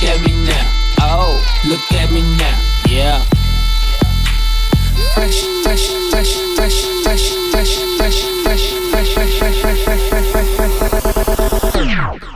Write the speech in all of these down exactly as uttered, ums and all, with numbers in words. Look at me now, oh, look at me now, yeah. Fresh, fresh, fresh, fresh, fresh, fresh, fresh, fresh, fresh, fresh, fresh, fresh, fresh, fresh, fresh, fresh, fresh, fresh, fresh, fresh, fresh.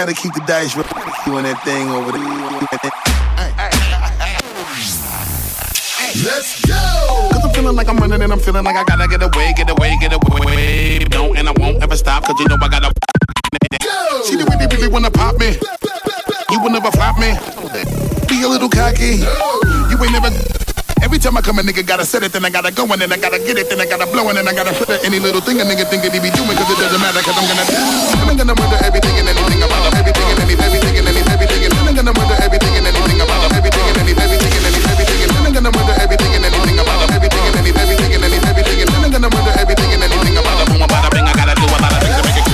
Gotta keep the dice doing that thing over there. Let's go! Cause I'm feeling like I'm running and I'm feeling like I gotta get away, get away, get away. No, and I won't ever stop cause you know I gotta go. She really, really wanna pop me. You will never flop me. Be a little cocky. You ain't never. Every time I come a nigga gotta set it, then I gotta go and then I gotta get it, then I gotta blow and then I gotta put it. Any little thing a nigga think that he be doing, cause it doesn't matter, cause I'm gonna I'm gonna murder everything and anything about him, everything and anything, everything and anything, everything and I'm gonna murder everything and anything about him, everything and anything, everything and anything, everything and I'm gonna murder everything and anything about him, everything and anything, everything and anything, everything and I'm gonna murder everything and anything about him, about a thing I gotta do a lot of things to make it.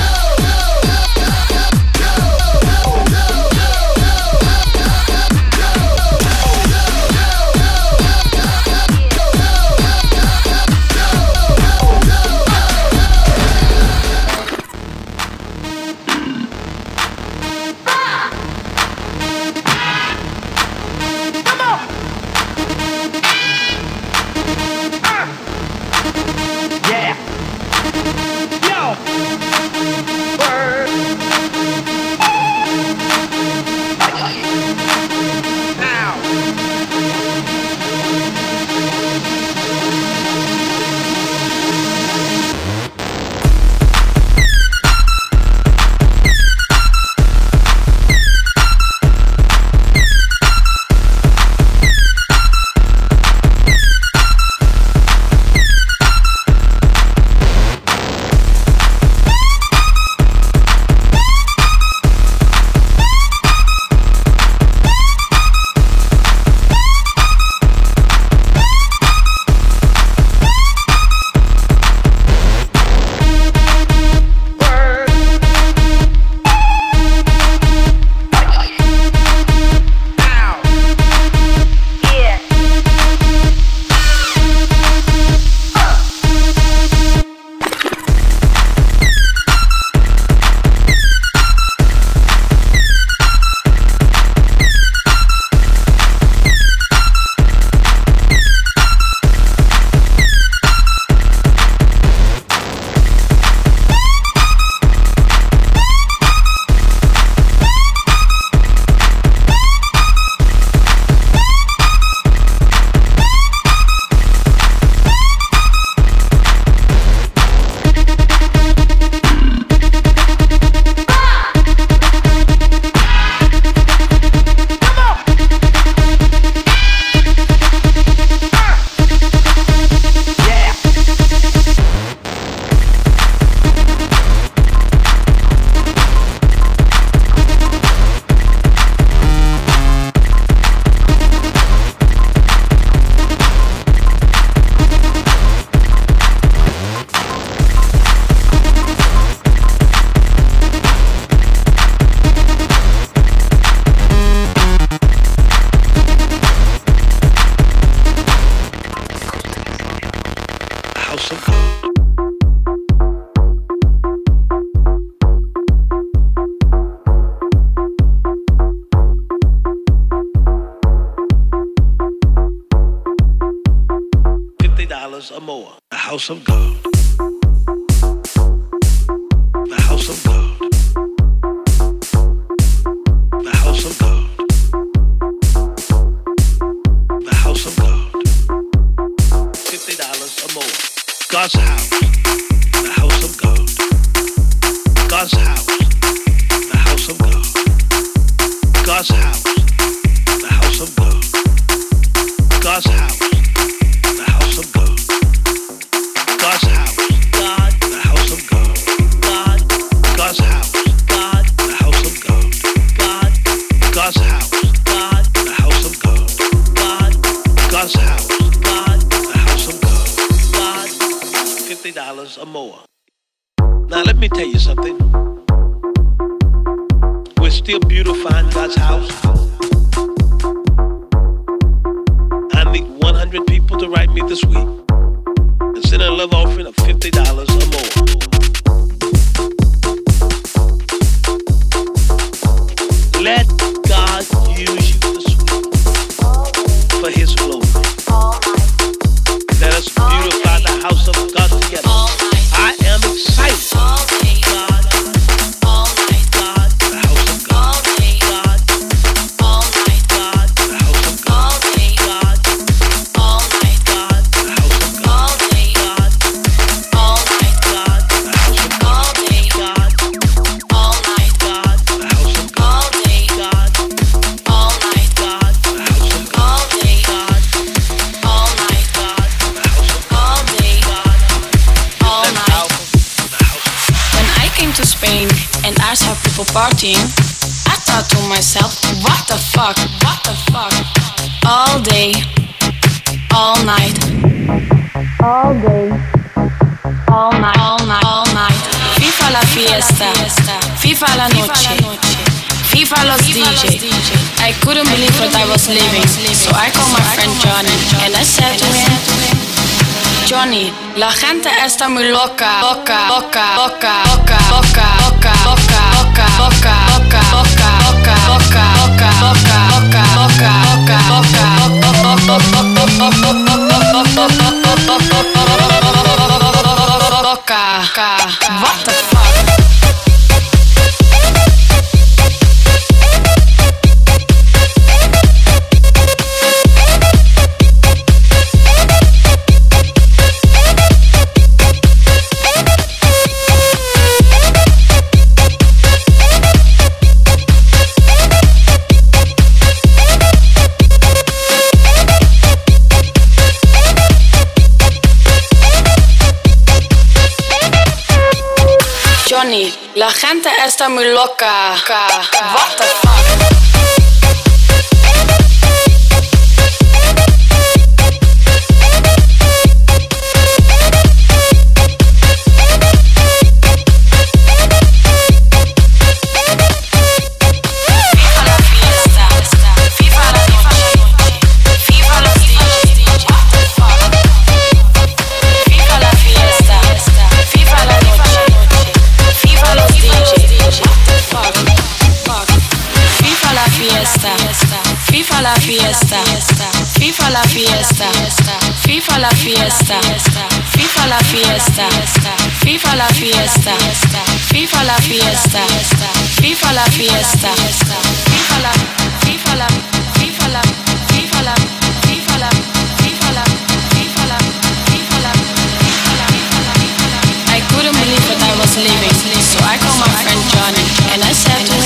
The house of God, the house of God, the house of God. we're still beautifying God's house. I need one hundred people to write me this week and send a love offering of fifty dollars or more. And I saw people partying, I thought to myself, what the fuck, what the fuck? All day, all night, all day, all night, all night, all night. FIFA la fiesta, FIFA la noche, FIFA los D J. I couldn't believe what I was living, so I called my friend Johnny and I said to him, Johnny, la gente está muy loca, loca, loca, loca, loca, loca, loca, loca, loca, loca, loca, loca, loca, loca, loca, loca, loca, loca, loca, loca, loca, loca, loca. Johnny, la gente está muy loca. What the fuck? FIFA la fiesta, FIFA la fiesta, FIFA la fiesta, FIFA la fiesta, FIFA la fiesta, FIFA la fiesta, FIFA la fiesta, FIFA la, FIFA la, FIFA la, FIFA la, FIFA la, FIFA la, FIFA la, FIFA la, FIFA la. I couldn't believe what I was living, so I called my friend Johnny and I said to him,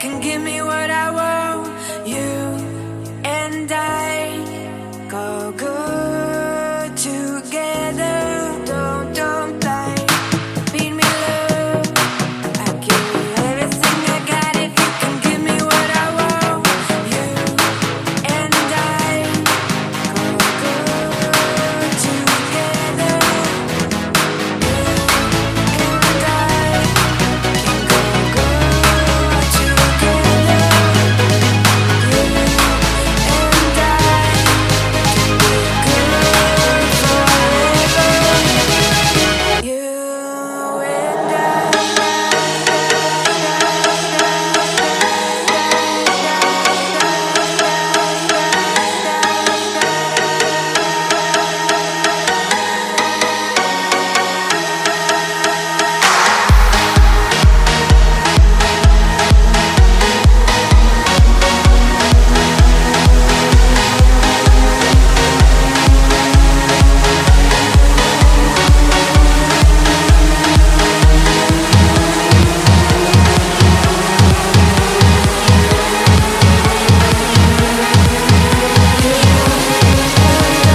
can give me what I want, you and I go good together. Don't, don't lie, beat me love. I give you everything I got if you can give me what I want, you and I go good together. You and I can go good together. You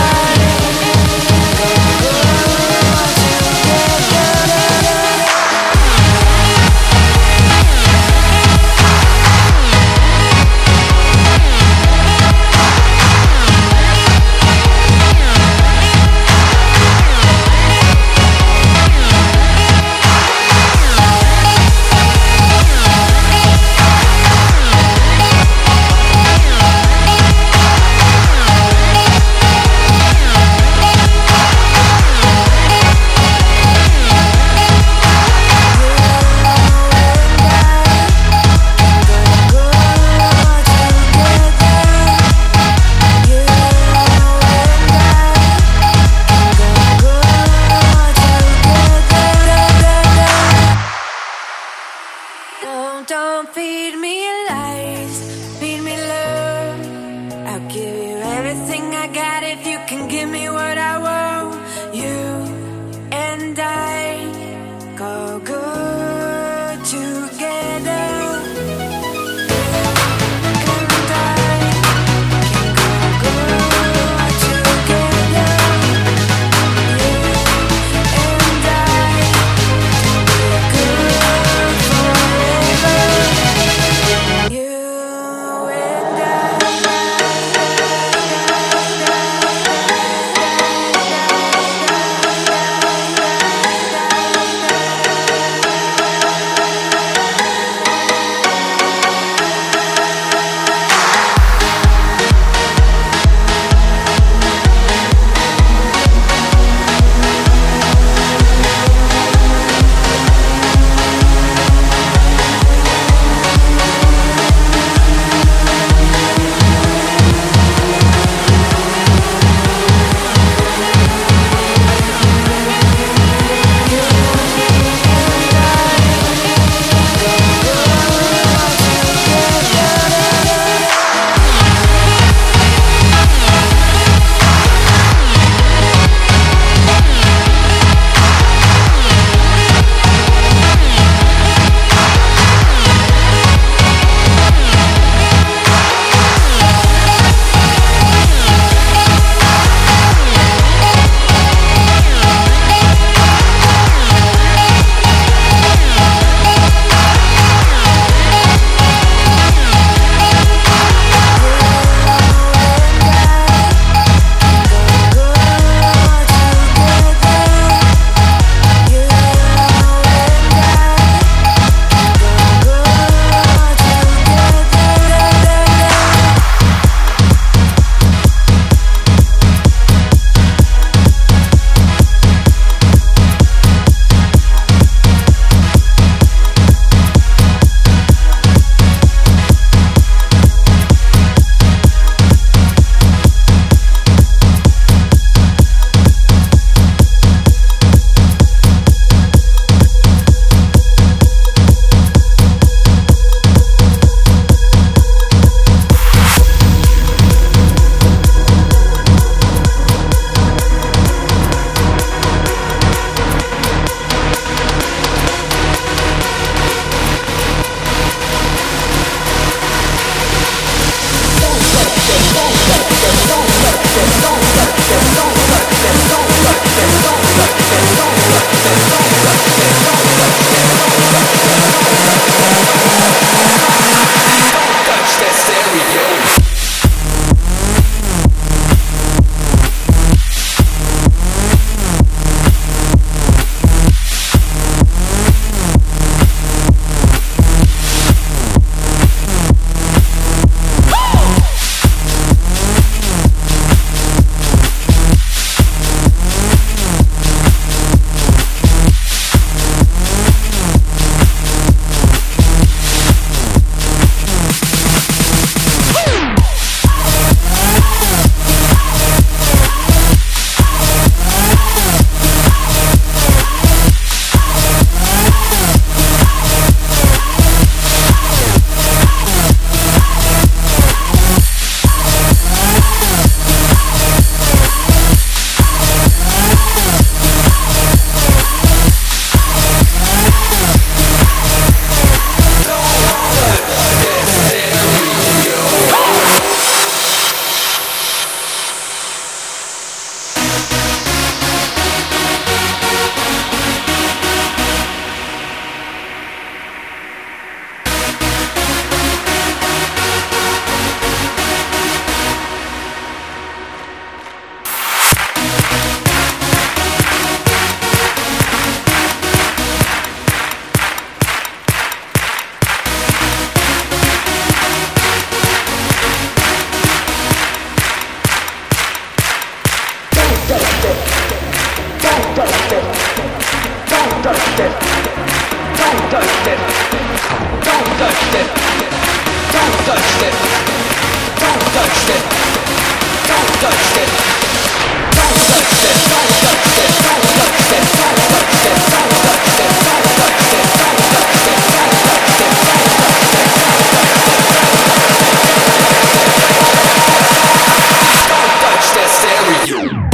and I can be good forever. You and Don't, don't feed me lies, feed me love. I'll give you everything I got if you can give me what I want. You and I go good together. You and I can go good together. You and I can be good forever. them. Don't touch them. Don't touch them. Don't touch them. Don't touch them. Don't touch them. Don't touch them. Don't touch them. Don't touch them. Don't touch them. Don't touch them. Don't touch them. Don't touch them. Don't touch their stereo.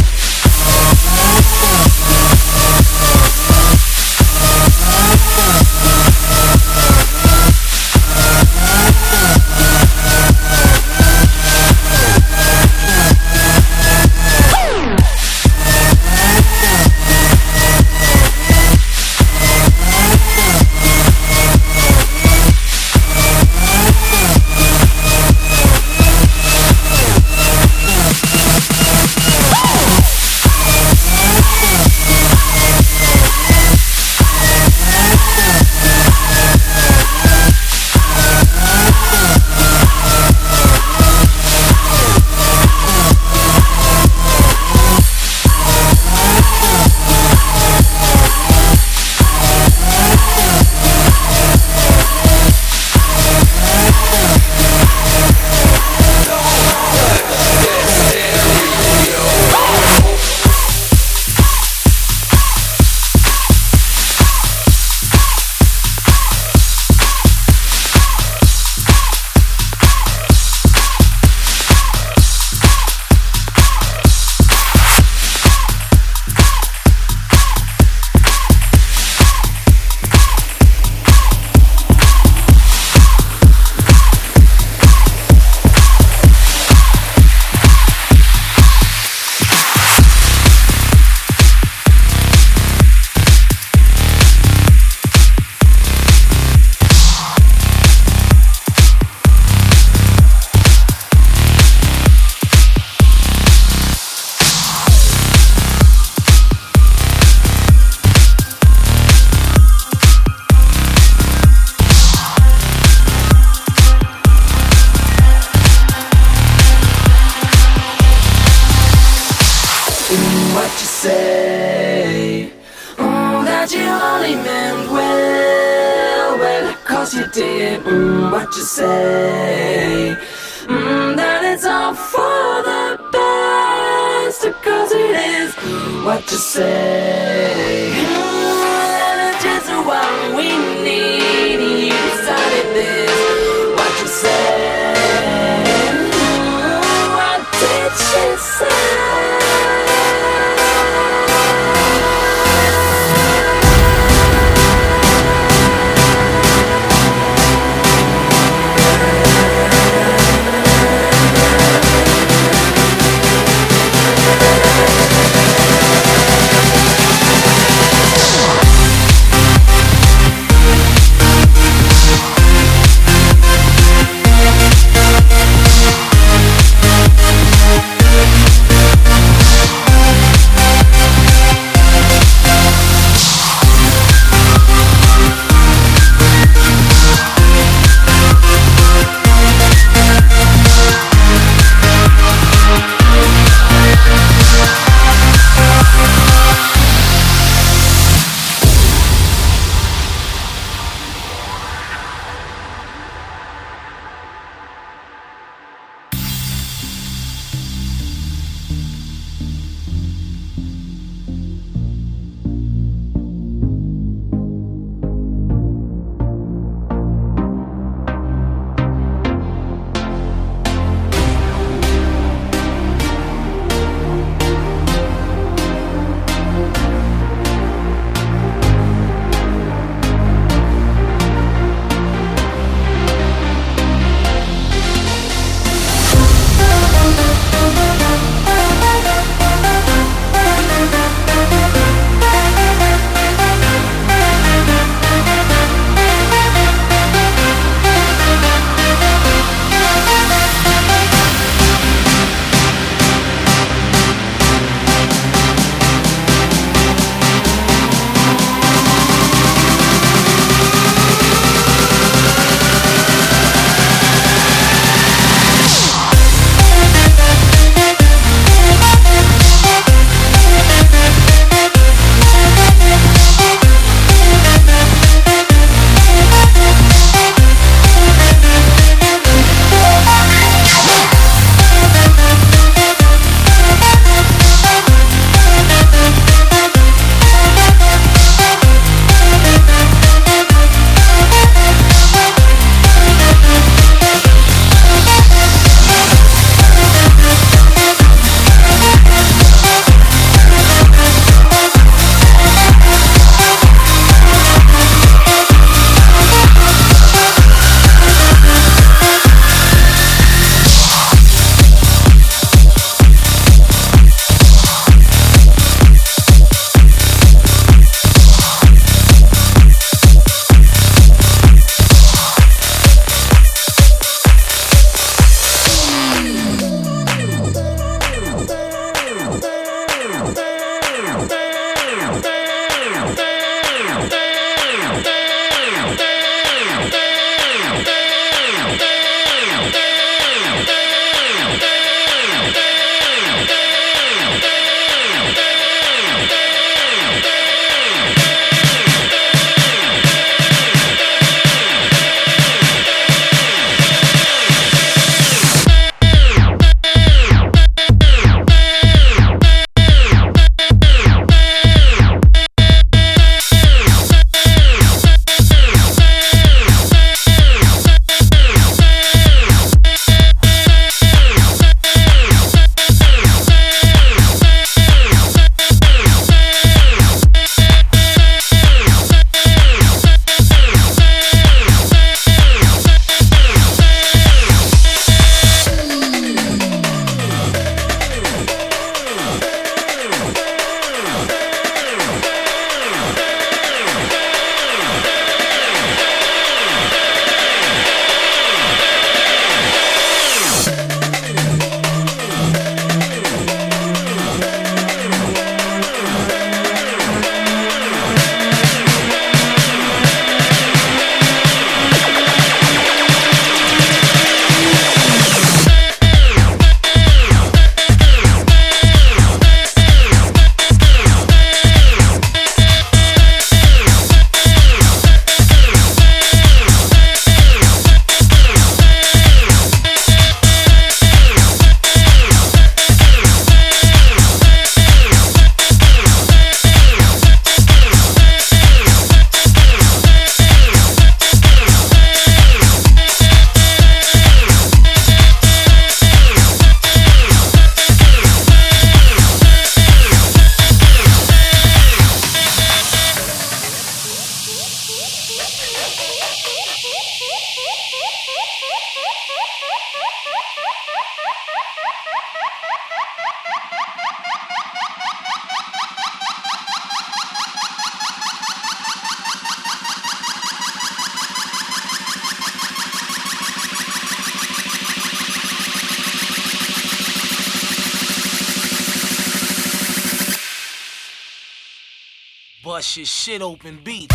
bust your shit open beat.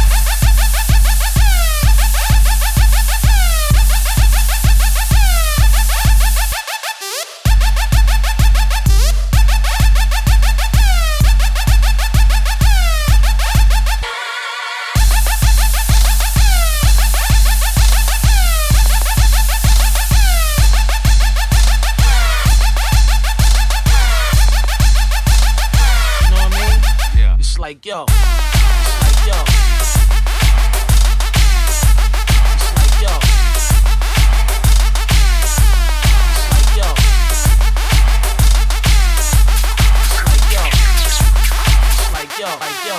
Like yo, it's like yo, it's like yo, it's like yo, it's like yo, like yo,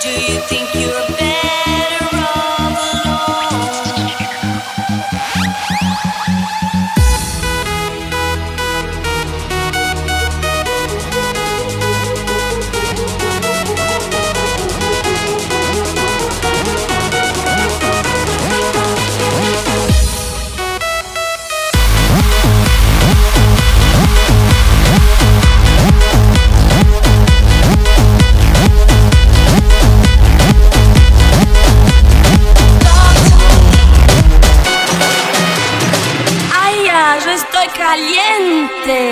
Do you think you're better off caliente? Yo estoy caliente.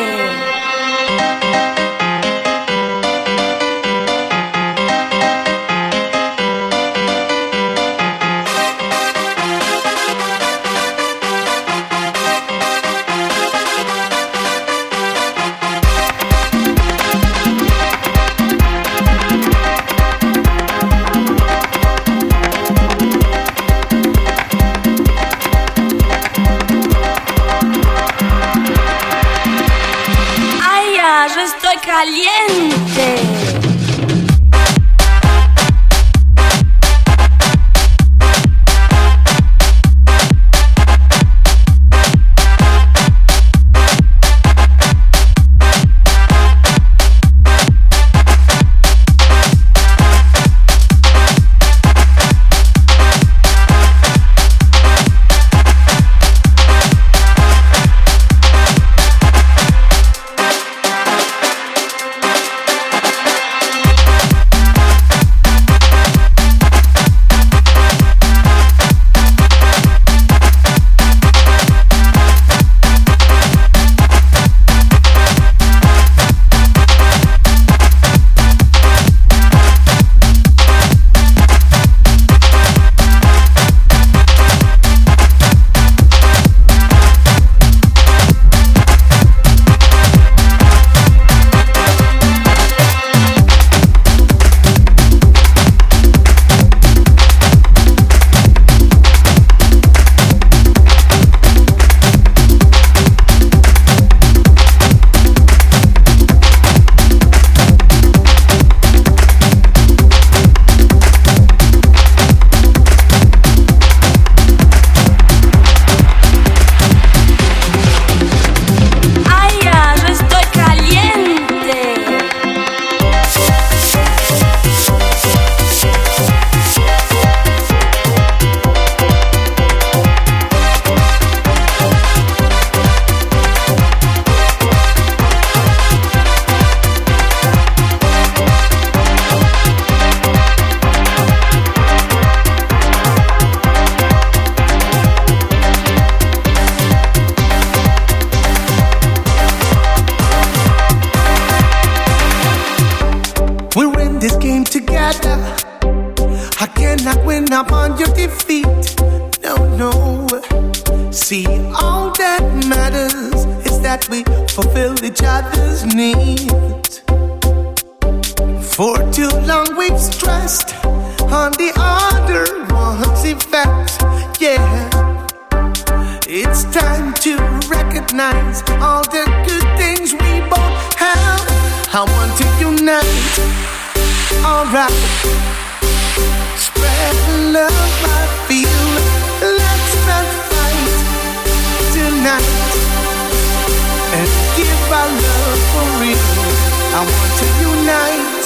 This game together, I cannot win upon your defeat. No, no. See, all that matters is that we fulfill each other's needs. For too long we've stressed on the other one's effects. Yeah, it's time to recognize all the good things we both have. I want to unite. Alright, spread the love I feel. Let's not fight tonight and give our love for real. I want to unite.